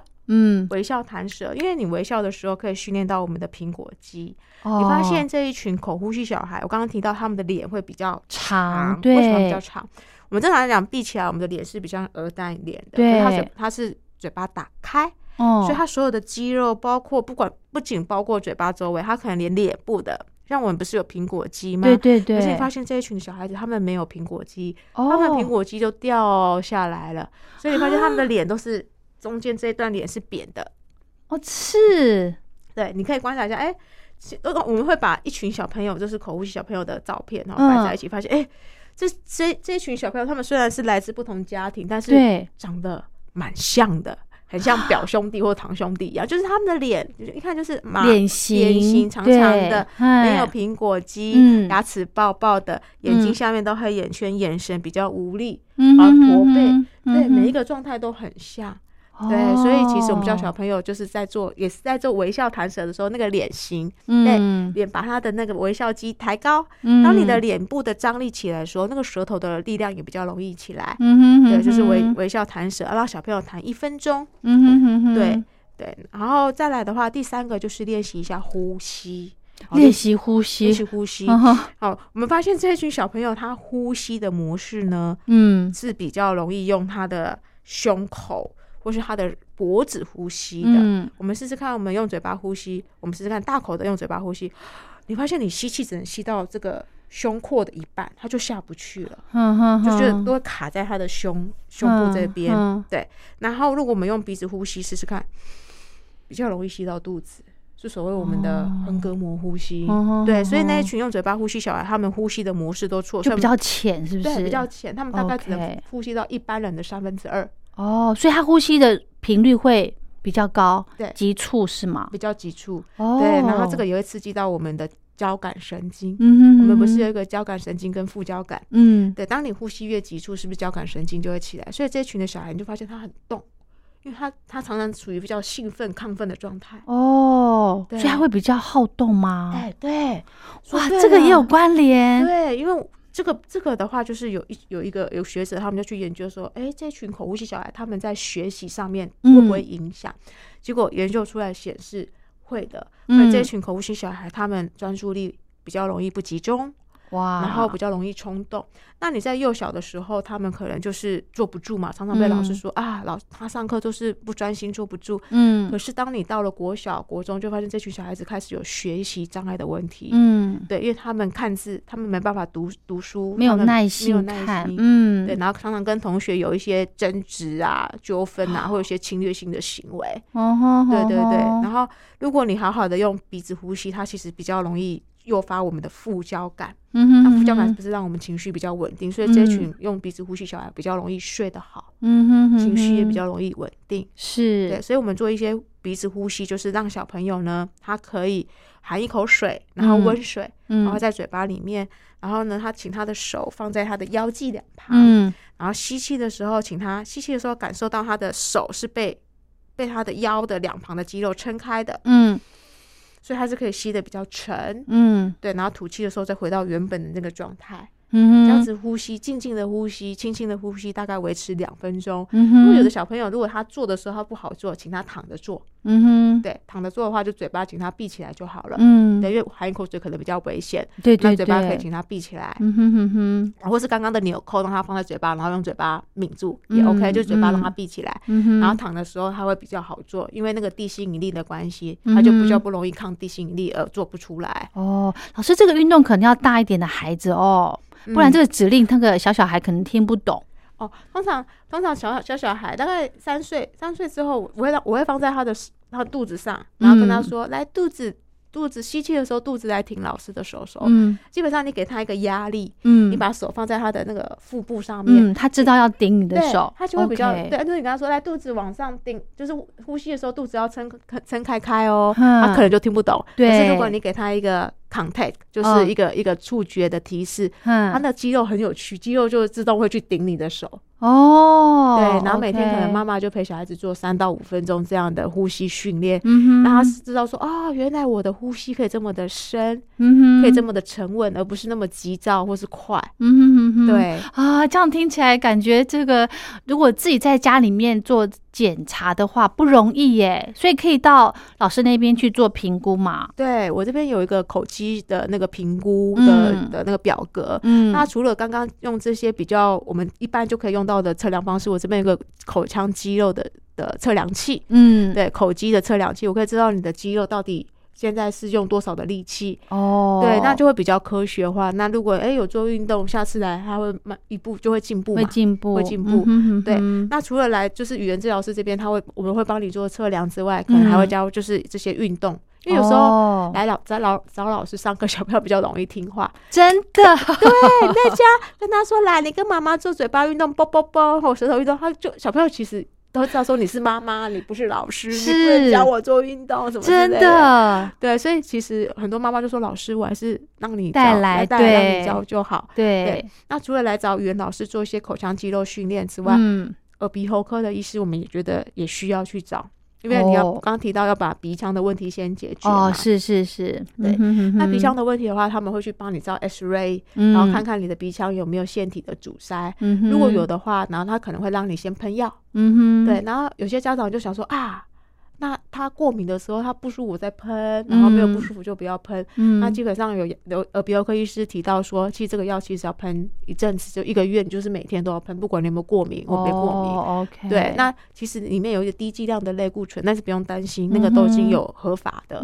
微笑弹舌，因为你微笑的时候可以训练到我们的苹果肌。你发现这一群口呼吸小孩，我刚刚提到他们的脸会比较长，为什么比较长？我们正常来讲，闭起来我们的脸是比较鹅蛋脸的，对，它是嘴巴打开。所以它所有的肌肉，包括不仅包括嘴巴周围，它可能连脸部的。像我们不是有苹果肌吗？对对对。而且发现这一群小孩子，他们没有苹果肌，他们苹果肌就掉下来了。所以你发现他们的脸都是中间这一段脸是扁的。哦，是。对，你可以观察一下，哎，我们会把一群小朋友，就是口呼吸小朋友的照片，然后摆在一起，发现，哎，这一群小朋友，他们虽然是来自不同家庭，但是长得蛮像的。很像表兄弟或堂兄弟一样，就是他们的脸一看就是脸型长长的，没有苹果肌，牙齿爆爆的，眼睛下面都黑眼圈，眼神比较无力，然后驼背，对，每一个状态都很像。对，所以其实我们教小朋友就是在做，也是在做微笑弹舌的时候，那个脸型，对，把他的那个微笑肌抬高，当你的脸部的张力起来的时候，那个舌头的力量也比较容易起来。对，就是微笑弹舌，让小朋友弹1分钟。对对，然后再来的话，第3个就是练习一下呼吸。练习呼吸，练习呼吸。好，我们发现这群小朋友他呼吸的模式呢，是比较容易用他的胸口或是他的脖子呼吸的。我们试试看，我们用嘴巴呼吸，我们试试看大口的用嘴巴呼吸，你发现你吸气只能吸到这个胸廓的一半，它就下不去了，就觉得都会卡在他的胸部这边。对，然后如果我们用鼻子呼吸试试看，比较容易吸到肚子，是所谓我们的横膈膜呼吸。对，所以那一群用嘴巴呼吸小孩，他们呼吸的模式都错，就比较浅，是不是？对，比较浅，他们大概只能呼吸到一般人的2/3。哦，所以他呼吸的频率会比较高，对，急促是吗？比较急促，对，然后这个也会刺激到我们的交感神经。我们不是有一个交感神经跟副交感？对，当你呼吸越急促，是不是交感神经就会起来？所以这群的小孩你就发现他很动，因为他常常处于比较兴奋、亢奋的状态。哦，所以他会比较好动吗？哎，对，哇，这个也有关联。对，因为。这个的话，就是有学者他们就去研究说，哎，这群口呼吸小孩他们在学习上面会不会影响？结果研究出来显示，会的，那这群口误型小孩他们专注力比较容易不集中，哇，然后比较容易冲动。那你在幼小的时候他们可能就是坐不住嘛，常常被老师说、啊，他上课就是不专心坐不住，可是当你到了国小国中就发现这群小孩子开始有学习障碍的问题，对，因为他们看字他们没办法 读书，没有耐心看，对，然后常常跟同学有一些争执啊纠纷啊，或有一些侵略性的行为，对对对。然后如果你好好的用鼻子呼吸，它其实比较容易诱发我们的副交感，那副交感不是让我们情绪比较稳定，所以这群用鼻子呼吸小孩比较容易睡得好，情绪也比较容易稳定，是，对，所以我们做一些鼻子呼吸，就是让小朋友呢他可以含一口水，然后温水，然后在嘴巴里面，然后呢他请他的手放在他的腰际两旁，然后吸气的时候请他吸气的时候感受到他的手是被他的腰的两旁的肌肉撑开的，所以它是可以吸的比较沉，对，然后吐气的时候再回到原本的那个状态，这样子呼吸，静静的呼吸，轻轻的呼吸，大概维持2分钟。如果有的小朋友如果他坐的时候他不好坐，请他躺着坐，对，躺着坐的话就嘴巴请他闭起来就好了，对，因为含一口水可能比较危险，对对对，那嘴巴可以请他闭起来，或是刚刚的纽扣让他放在嘴巴，然后用嘴巴抿住也 OK， 就嘴巴让他闭起来，然后躺的时候他会比较好坐，因为那个地心引力的关系，他就比较不容易抗地心引力而做不出来。哦，老师，这个运动可能要大一点的孩子哦，不然这个指令那个小小孩可能听不懂，哦，通常 小孩大概3岁之后，我会放在他的肚子上，然后跟他说，来，肚子吸气的时候肚子来挺老师的手手，基本上你给他一个压力，你把手放在他的那个腹部上面，他知道要顶你的手，他就会比较、okay. 对，就是你跟他说，来，肚子往上顶，就是呼吸的时候肚子要撑开哦，他可能就听不懂，对，可是如果你给他一个contact， 就是一个触觉的提示，它的肌肉很有趣，肌肉就自动会去顶你的手，哦，对，然后每天可能妈妈就陪小孩子做3到5分钟这样的呼吸训练，让他知道说，哦，原来我的呼吸可以这么的深，可以这么的沉稳，而不是那么急躁或是快，对啊，这样听起来感觉这个如果自己在家里面做检查的话不容易耶，所以可以到老师那边去做评估嘛。对，我这边有一个口肌的那个评估 的那个表格，那除了刚刚用这些比较我们一般就可以用到的测量方式，我这边有个口腔肌肉 的测量器，对，口肌的测量器，我可以知道你的肌肉到底现在是用多少的力气，对，那就会比较科学化。那如果有做运动，下次来他会一步就会进步嘛，会进步、对。那除了来就是语言治疗师这边，我们会帮你做测量之外，可能还会教就是这些运动。因为有时候来找老师上课，小朋友比较容易听话，真的。对，在家跟他说，来，你跟妈妈做嘴巴运动，啵啵啵，或舌头运动，他就小朋友其实。都知道说你是妈妈，你不是老师，你不能教我做运动什么之类的，真的。对，所以其实很多妈妈就说，老师，我还是让你带来让你教就好， 对。那除了来找语言老师做一些口腔肌肉训练之外，耳鼻喉科的医师我们也觉得也需要去找，因为你要刚提到要把鼻腔的问题先解决嘛，是是是，对。那鼻腔的问题的话，他们会去帮你照 X-ray，然后看看你的鼻腔有没有腺体的阻塞，如果有的话，然后他可能会让你先喷药，对。然后有些家长就想说，啊，那他过敏的时候他不舒服再喷，然后没有不舒服就不要喷，那基本上有耳鼻喉科医师提到说，其实这个药其实要喷一阵子，就1个月，就是每天都要喷，不管你有没有过敏或别过敏，okay. 对。那其实里面有一个低剂量的类固醇，但是不用担心，那个都已经有合法的，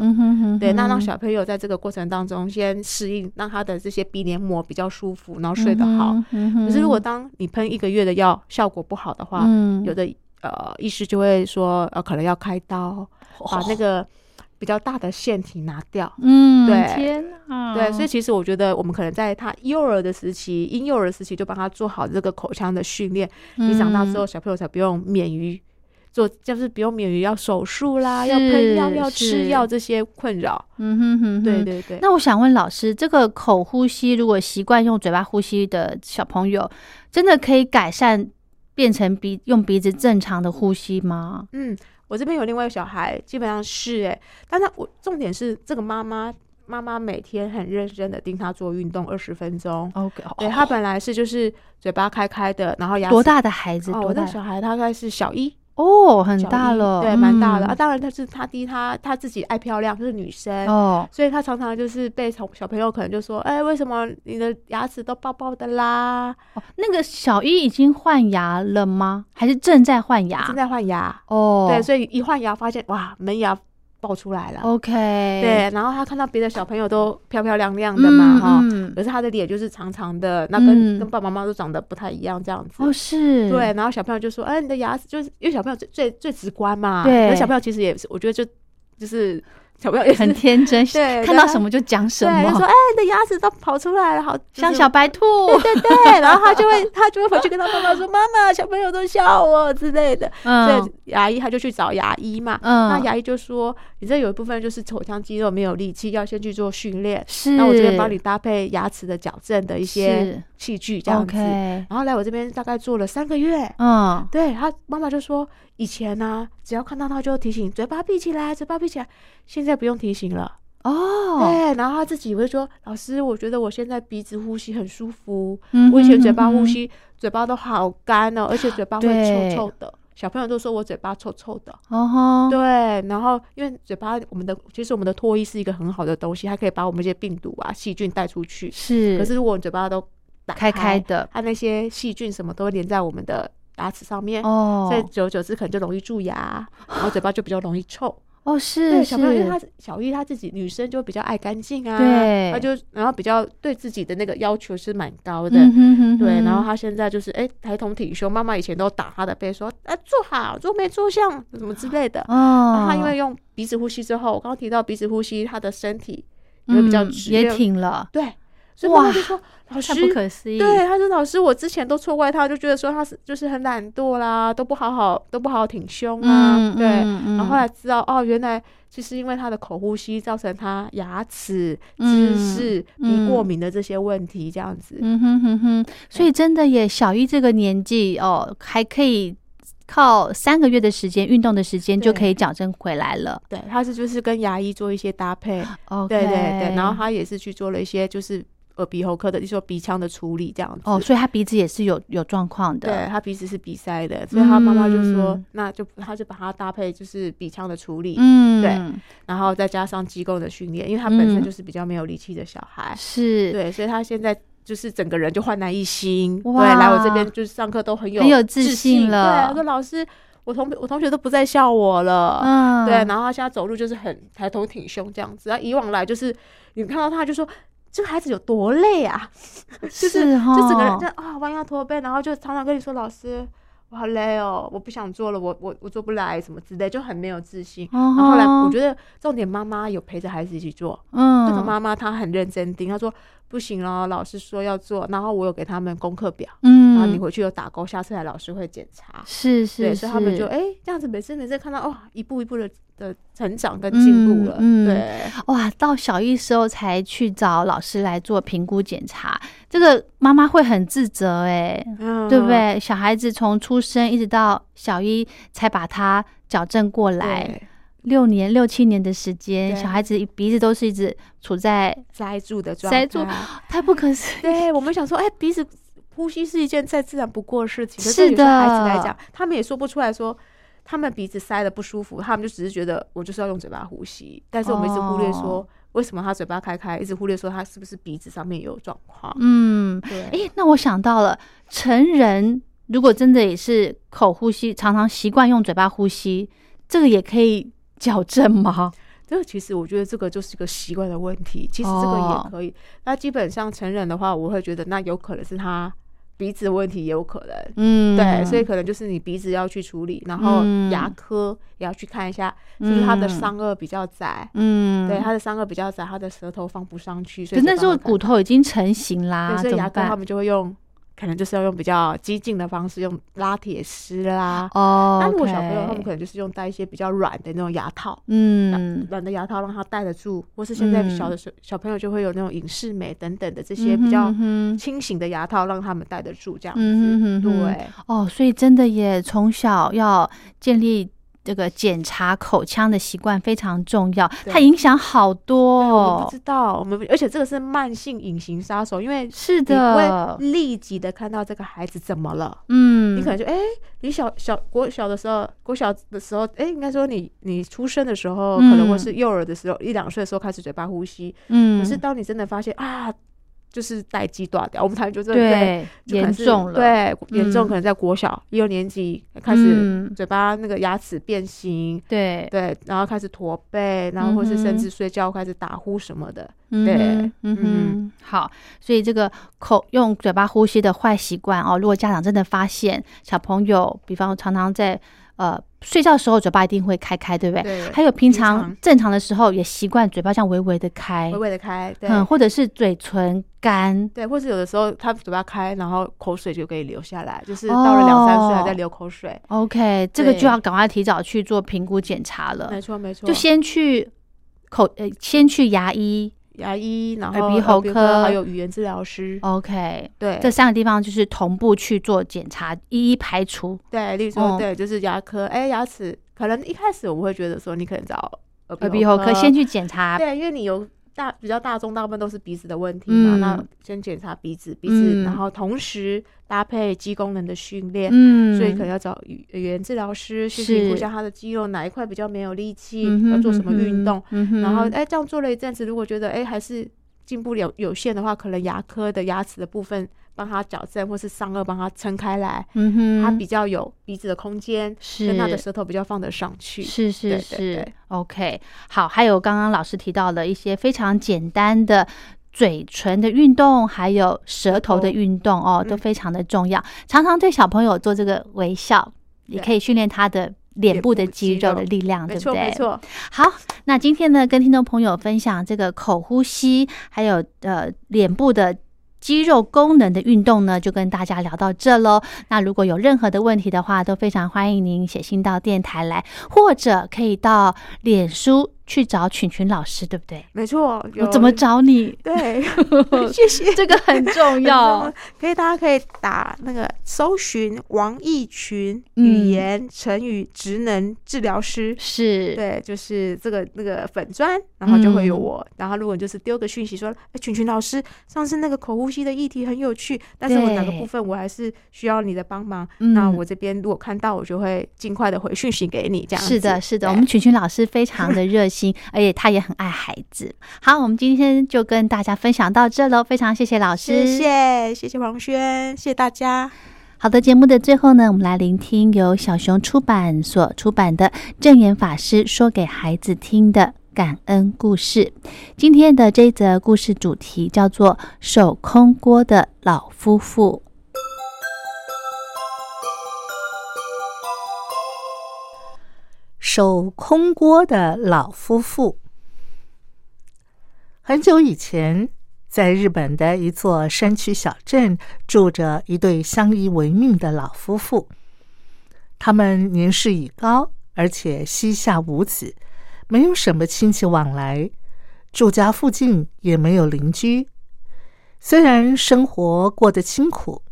对。那让小朋友在这个过程当中先适应，让他的这些鼻黏膜比较舒服，然后睡得好，可是如果当你喷1个月的药效果不好的话，有的医师就会说，可能要开刀，把那个比较大的腺体拿掉，对，天啊，对。所以其实我觉得我们可能在他婴幼儿的时期就帮他做好这个口腔的训练，你长大之后小朋友才不用免于做，就是不用免于要手术啦，要喷药，要吃药这些困扰，对对对。那我想问老师，这个口呼吸如果习惯用嘴巴呼吸的小朋友，真的可以改善变成用鼻子正常的呼吸吗？我这边有另外一个小孩，基本上是但是重点是这个妈妈每天很认真的盯他做运动20分钟。Okay, 对，他本来是就是嘴巴开的，然后牙齿。多大的孩子？多大小孩？他大概是小一。哦，很大了，对，蛮大的啊。当然，她第一，她自己爱漂亮，就是女生哦，所以她常常就是被小朋友可能就说，哎，为什么你的牙齿都爆爆的啦？哦，那个小一已经换牙了吗？还是正在换牙？正在换牙哦，对，所以一换牙发现哇，门牙爆出来了。OK， 对，然后她看到别的小朋友都漂漂亮亮的嘛，哈、嗯，可是她的脸就是长长的，那跟爸爸妈妈都长得不太一样，这样子。哦，是，对，然后小朋友就说，哎，你的牙齿就是因为小朋友最直观嘛，对，小朋友其实也是，我觉得就是。小朋友也很天真，看到什么就讲什么，就说哎、欸，你的牙齿都跑出来了，好像小白兔，对对对。然后他就会回去跟他妈妈说，妈妈，小朋友都笑我之类的。嗯，所以牙医他就去找牙医嘛。嗯，那牙医就说，你这有一部分就是口腔肌肉没有力气，要先去做训练。是，那我这边帮你搭配牙齿的矫正的一些器具这样子。Okay、然后来我这边大概做了3个月。嗯，对他妈妈就说。以前呢、啊，只要看到他就提醒，嘴巴闭起来，嘴巴闭起来。现在不用提醒了哦。对，然后他自己会说：“老师，我觉得我现在鼻子呼吸很舒服。嗯哼嗯哼，我以前嘴巴呼吸，嘴巴都好干哦，而且嘴巴会臭臭的。小朋友都说我嘴巴臭臭的。哦，对。然后因为嘴巴，其实我们的唾液是一个很好的东西，它可以把我们一些病毒啊、细菌带出去。是。可是如果你嘴巴都打开的，它那些细菌什么都会连在我们的。”牙齿上面，所以久而久之可能就容易蛀牙，然后嘴巴就比较容易臭。哦，是，对，小朋友因为小玉她自己女生就比较爱干净啊，对，她就然后比较对自己的那个要求是蛮高的，嗯哼哼哼，对，然后她现在就是抬头挺胸，妈妈以前都打她的背说，坐好，坐没坐相什么之类的。哦，然后她因为用鼻子呼吸之后，我刚刚提到鼻子呼吸，她的身体也比较直，也挺了，对。所以妈妈就说：“老师，太不可思议。”对，他说：“老师，我之前都错怪他，就觉得说他是就是很懒惰啦，都不好好挺胸啊。嗯”对，嗯、然后后来知道哦，原来其实因为他的口呼吸造成他牙齿、姿势、鼻过敏的这些问题，这样子。嗯哼哼哼，所以真的也小一这个年纪哦，还可以。靠3个月的时间，运动的时间就可以矫正回来了。对，他是就是跟牙医做一些搭配。Okay, 对对对，然后他也是去做了一些就是耳鼻喉科的，就是鼻腔的处理这样子。哦，所以他鼻子也是有状况的。对，他鼻子是鼻塞的，所以他妈妈就说，那就他就把它搭配就是鼻腔的处理。嗯，对，然后再加上肌肉的训练，因为他本身就是比较没有力气的小孩。是，对，所以他现在。就是整个人就焕然一新，对，来我这边就是上课都很有自信了。对，我说老师，我同学都不再笑我了，嗯，对，然后他现在走路就是很抬头挺胸这样子。他以往来就是你看到他就说这个孩子有多累啊，就是就整个人就啊弯腰驼背，然后就常常跟你说老师。我好累哦，我不想做了，我做不来什么之类，就很没有自信。然后后来我觉得重点，妈妈有陪着孩子一起做。嗯，这个妈妈她很认真听，她说不行了，老师说要做，然后我有给他们功课表，嗯，然后你回去有打勾，下次来老师会检查。是是，对，所以他们就这样子每次看到哦，一步一步的成长跟进步了。嗯，对，哇，到小一时候才去找老师来做评估检查，这个妈妈会很自责对不对？小孩子从出生一直到小一才把他矫正过来，6-7年的时间，小孩子鼻子都是一直处在塞住的状态，塞住，太不可思议。对，我们想说，鼻子呼吸是一件再自然不过的事情，是的。对于小孩子来讲，他们也说不出来说。他们鼻子塞的不舒服，他们就只是觉得我就是要用嘴巴呼吸，但是我们一直忽略说为什么他嘴巴开开，一直忽略说他是不是鼻子上面有状况。嗯，对。那我想到了，成人如果真的也是口呼吸，常常习惯用嘴巴呼吸，这个也可以矫正吗？这个其实我觉得这个就是一个习惯的问题，其实这个也可以。那基本上成人的话，我会觉得那有可能是他。鼻子的问题也有可能，对，所以可能就是你鼻子要去处理，然后牙科也要去看一下，就是他的上颚比较窄，对，他的上颚比较窄，他的舌头放不上去，所以那时候骨头已经成型啦，所以牙科他们就会用，可能就是要用比较激进的方式，用拉铁丝啦。哦，那如果小朋友他们可能就是用戴一些比较软的那种牙套，软的牙套让他戴得住，或是现在小朋友就会有那种隐适美等等的这些比较轻型的牙套，让他们戴得住这样子。对，哦，所以真的也从小要建立这个检查口腔的习惯非常重要，它影响好多哦。我不知道，而且这个是慢性隐形杀手，因为是的，你会立即的看到这个孩子怎么了。嗯，你可能就你国小的时候，应该说你出生的时候，可能或是幼儿的时候，1-2岁的时候开始嘴巴呼吸。嗯，可是当你真的发现啊。就是代际断掉，我们台湾就真的对严重了，对严重可能在国小1-2年级开始嘴巴那个牙齿变形，对对，然后开始驼背，然后或是甚至睡觉开始打呼什么的，对，好，所以这个用嘴巴呼吸的坏习惯哦，如果家长真的发现小朋友，比方常常在睡觉的时候嘴巴一定会开，对不对？对。还有平常正常的时候也习惯嘴巴这样微微的开，对，或者是嘴唇干，对，或是有的时候他嘴巴开，然后口水就可以流下来，就是到了2-3岁还在流口水。OK， 这个就要赶快提早去做评估检查了。没错没错，就先去牙医，然后耳鼻喉科，还有语言治疗师。OK， 对，这3个地方就是同步去做检查，一一排除。对，例如说，对，就是牙科，牙齿可能一开始我们会觉得说，你可能找耳鼻喉科先去检查，对，因为你有比较大众，大部分都是鼻子的问题嘛，那先检查鼻子，然后同时搭配肌功能的训练，所以可能要找语言治疗师去评估一下他的肌肉哪一块比较没有力气，要做什么运动，然后这样做了一阵子，如果觉得还是进步有限的话，可能牙科的牙齿的部分帮他矫正，或是上颚帮他撑开来，他比较有鼻子的空间，跟他的舌头比较放得上去。是，对对对 ，OK， 好，还有刚刚老师提到了一些非常简单的嘴唇的运动，还有舌头的运动哦，都非常的重要。常常对小朋友做这个微笑，也可以训练他的脸部的肌肉的力量，对不对？没错，没错。好，那今天呢，跟听众朋友分享这个口呼吸，还有脸部的肌肉功能的运动呢，就跟大家聊到这咯。那如果有任何的问题的话，都非常欢迎您写信到电台来，或者可以到脸书去找群群老师，对不对？没错，我怎么找你？对，谢谢，这个很重要。大家可以打那个搜寻王奕群语言成语职能治疗师，是对，就是这个那个粉专，然后就会有我。然后如果就是丢个讯息说，群群老师，上次那个口呼吸的议题很有趣，但是我哪个部分我还是需要你的帮忙。那我这边如果看到，我就会尽快的回讯息给你，这样子。是的，是的，我们群群老师非常的热心。而且他也很爱孩子。好，我们今天就跟大家分享到这咯，非常谢谢老师，谢谢黄轩，谢谢大家。好的，节目的最后呢，我们来聆听由小熊出版所出版的证严法师说给孩子听的感恩故事。今天的这一则故事主题叫做手空锅的老夫妇。手空锅的老夫妇。很久以前，在日本的一座山区小镇，住着一对相依为命的老夫妇。他们年事已高，而且膝下无子，没有什么亲戚往来，住家附近也没有邻居。虽然生活过得清苦，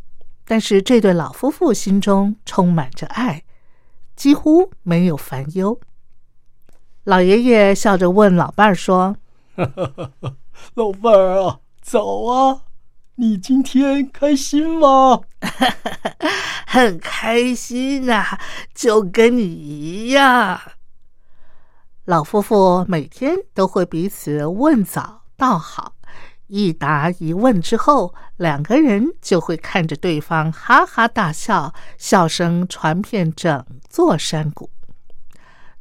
但是这对老夫妇心中充满着爱，几乎没有烦忧。老爷爷笑着问老伴儿说：“老伴儿啊，早啊，你今天开心吗？”“很开心啊，就跟你一样。”老夫妇每天都会彼此问早道好，一答一问之后，两个人就会看着对方哈哈大笑，笑声传遍整座山谷。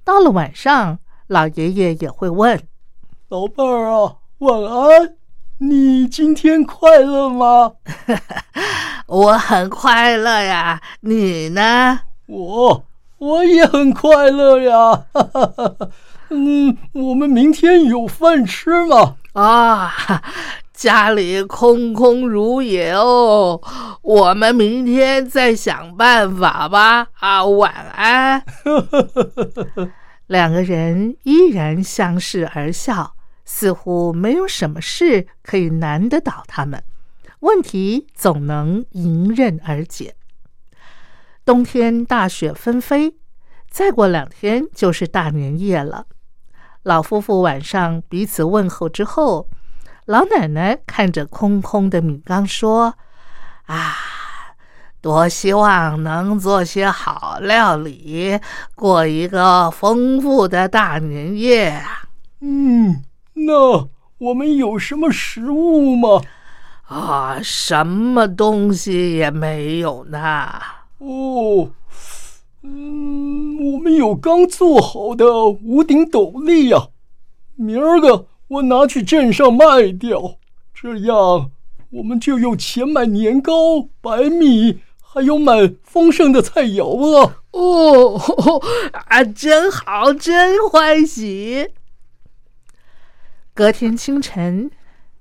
到了晚上，老爷爷也会问：“老伴儿啊，晚安，你今天快乐吗？”“我很快乐呀，你呢？”“我也很快乐呀。”“我们明天有饭吃吗？”“啊，家里空空如也哦，我们明天再想办法吧。啊，晚安。”两个人依然相视而笑，似乎没有什么事可以难得倒他们，问题总能迎刃而解。冬天大雪纷飞，再过2天就是大年夜了。老夫妇晚上彼此问候之后，老奶奶看着空空的米缸说：“啊，多希望能做些好料理，过一个丰富的大年夜啊！”“那我们有什么食物吗？”“啊，什么东西也没有呢。”“哦，我们有刚做好的五顶斗笠呀，明儿个我拿去镇上卖掉，这样我们就有钱买年糕、白米，还有买丰盛的菜肴了。”“哦，啊，真好，真欢喜！”隔天清晨，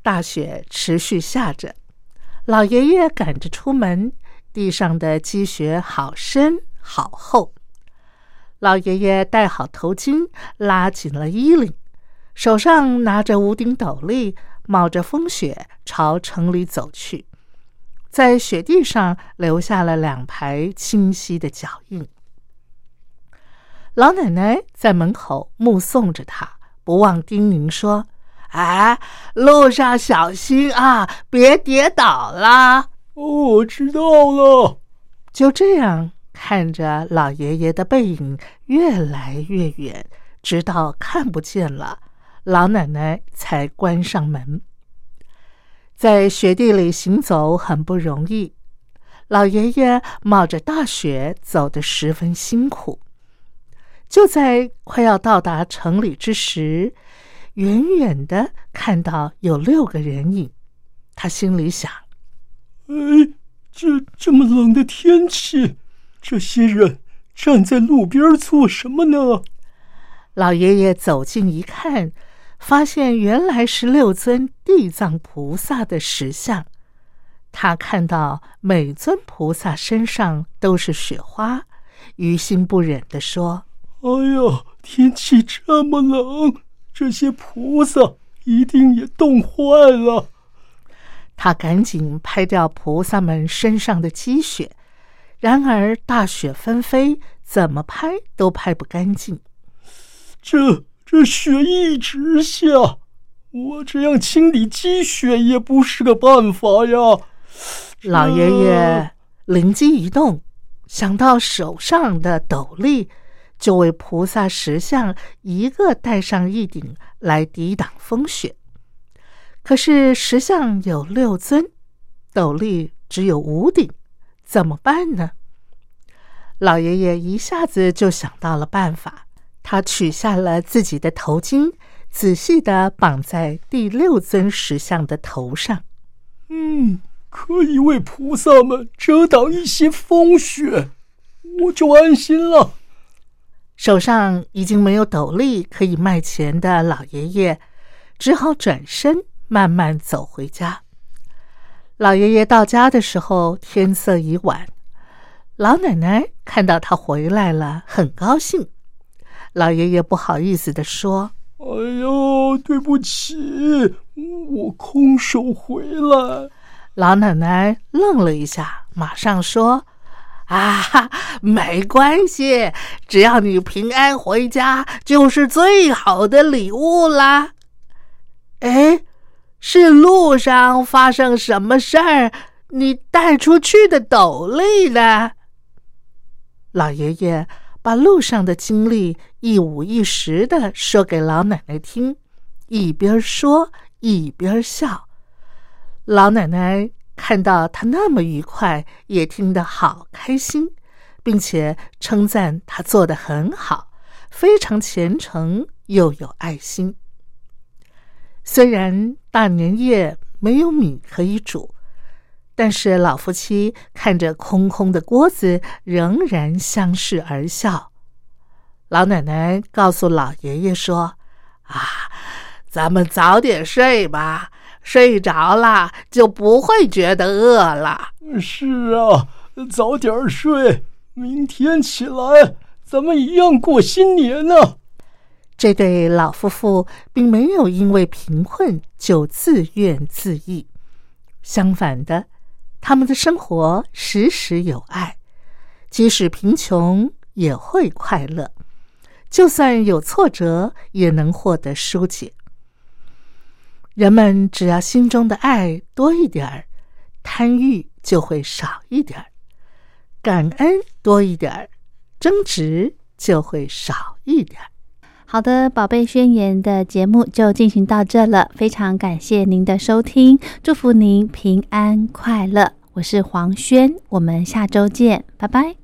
大雪持续下着，老爷爷赶着出门，地上的积雪好深好厚。老爷爷戴好头巾，拉紧了衣领，手上拿着五顶斗笠，冒着风雪朝城里走去，在雪地上留下了2排清晰的脚印。老奶奶在门口目送着他，不忘叮咛说：“哎，路上小心啊，别跌倒啦！”“哦，我知道了。”就这样看着老爷爷的背影越来越远，直到看不见了，老奶奶才关上门。在雪地里行走很不容易，老爷爷冒着大雪走得十分辛苦。就在快要到达城里之时，远远的看到有6个人影，他心里想：“哎，这么冷的天气，这些人站在路边做什么呢？”老爷爷走近一看，发现原来是6尊地藏菩萨的石像。他看到每尊菩萨身上都是雪花，于心不忍地说：“哎呀，天气这么冷，这些菩萨一定也冻坏了。”他赶紧拍掉菩萨们身上的积雪，然而大雪纷飞，怎么拍都拍不干净。这雪一直下，我这样清理积雪也不是个办法呀。”老爷爷灵机一动，想到手上的斗笠，就为菩萨石像一个戴上一顶来抵挡风雪。可是石像有6尊，斗笠只有5顶，怎么办呢？老爷爷一下子就想到了办法。他取下了自己的头巾，仔细地绑在第6尊石像的头上。“可以为菩萨们遮挡一些风雪，我就安心了。”手上已经没有斗笠可以卖钱的老爷爷，只好转身慢慢走回家。老爷爷到家的时候，天色已晚。老奶奶看到他回来了，很高兴。老爷爷不好意思地说：“哎呦，对不起，我空手回来。”老奶奶愣了一下，马上说：“啊，没关系，只要你平安回家，就是最好的礼物啦。”“哎，是路上发生什么事儿，你带出去的斗笠呢？”老爷爷把路上的经历一五一十地说给老奶奶听，一边说一边笑。老奶奶看到他那么愉快，也听得好开心，并且称赞他做得很好，非常虔诚又有爱心。虽然大年夜没有米可以煮，但是老夫妻看着空空的锅子，仍然相视而笑。老奶奶告诉老爷爷说：“啊，咱们早点睡吧，睡着了就不会觉得饿了。”“是啊，早点睡，明天起来咱们一样过新年呢。”这对老夫妇并没有因为贫困就自怨自艾，相反的，他们的生活时时有爱，即使贫穷也会快乐，就算有挫折也能获得疏解。人们只要心中的爱多一点，贪欲就会少一点，感恩多一点，争执就会少一点。好的，宝贝宣言的节目就进行到这了，非常感谢您的收听，祝福您平安快乐。我是黄轩，我们下周见，拜拜。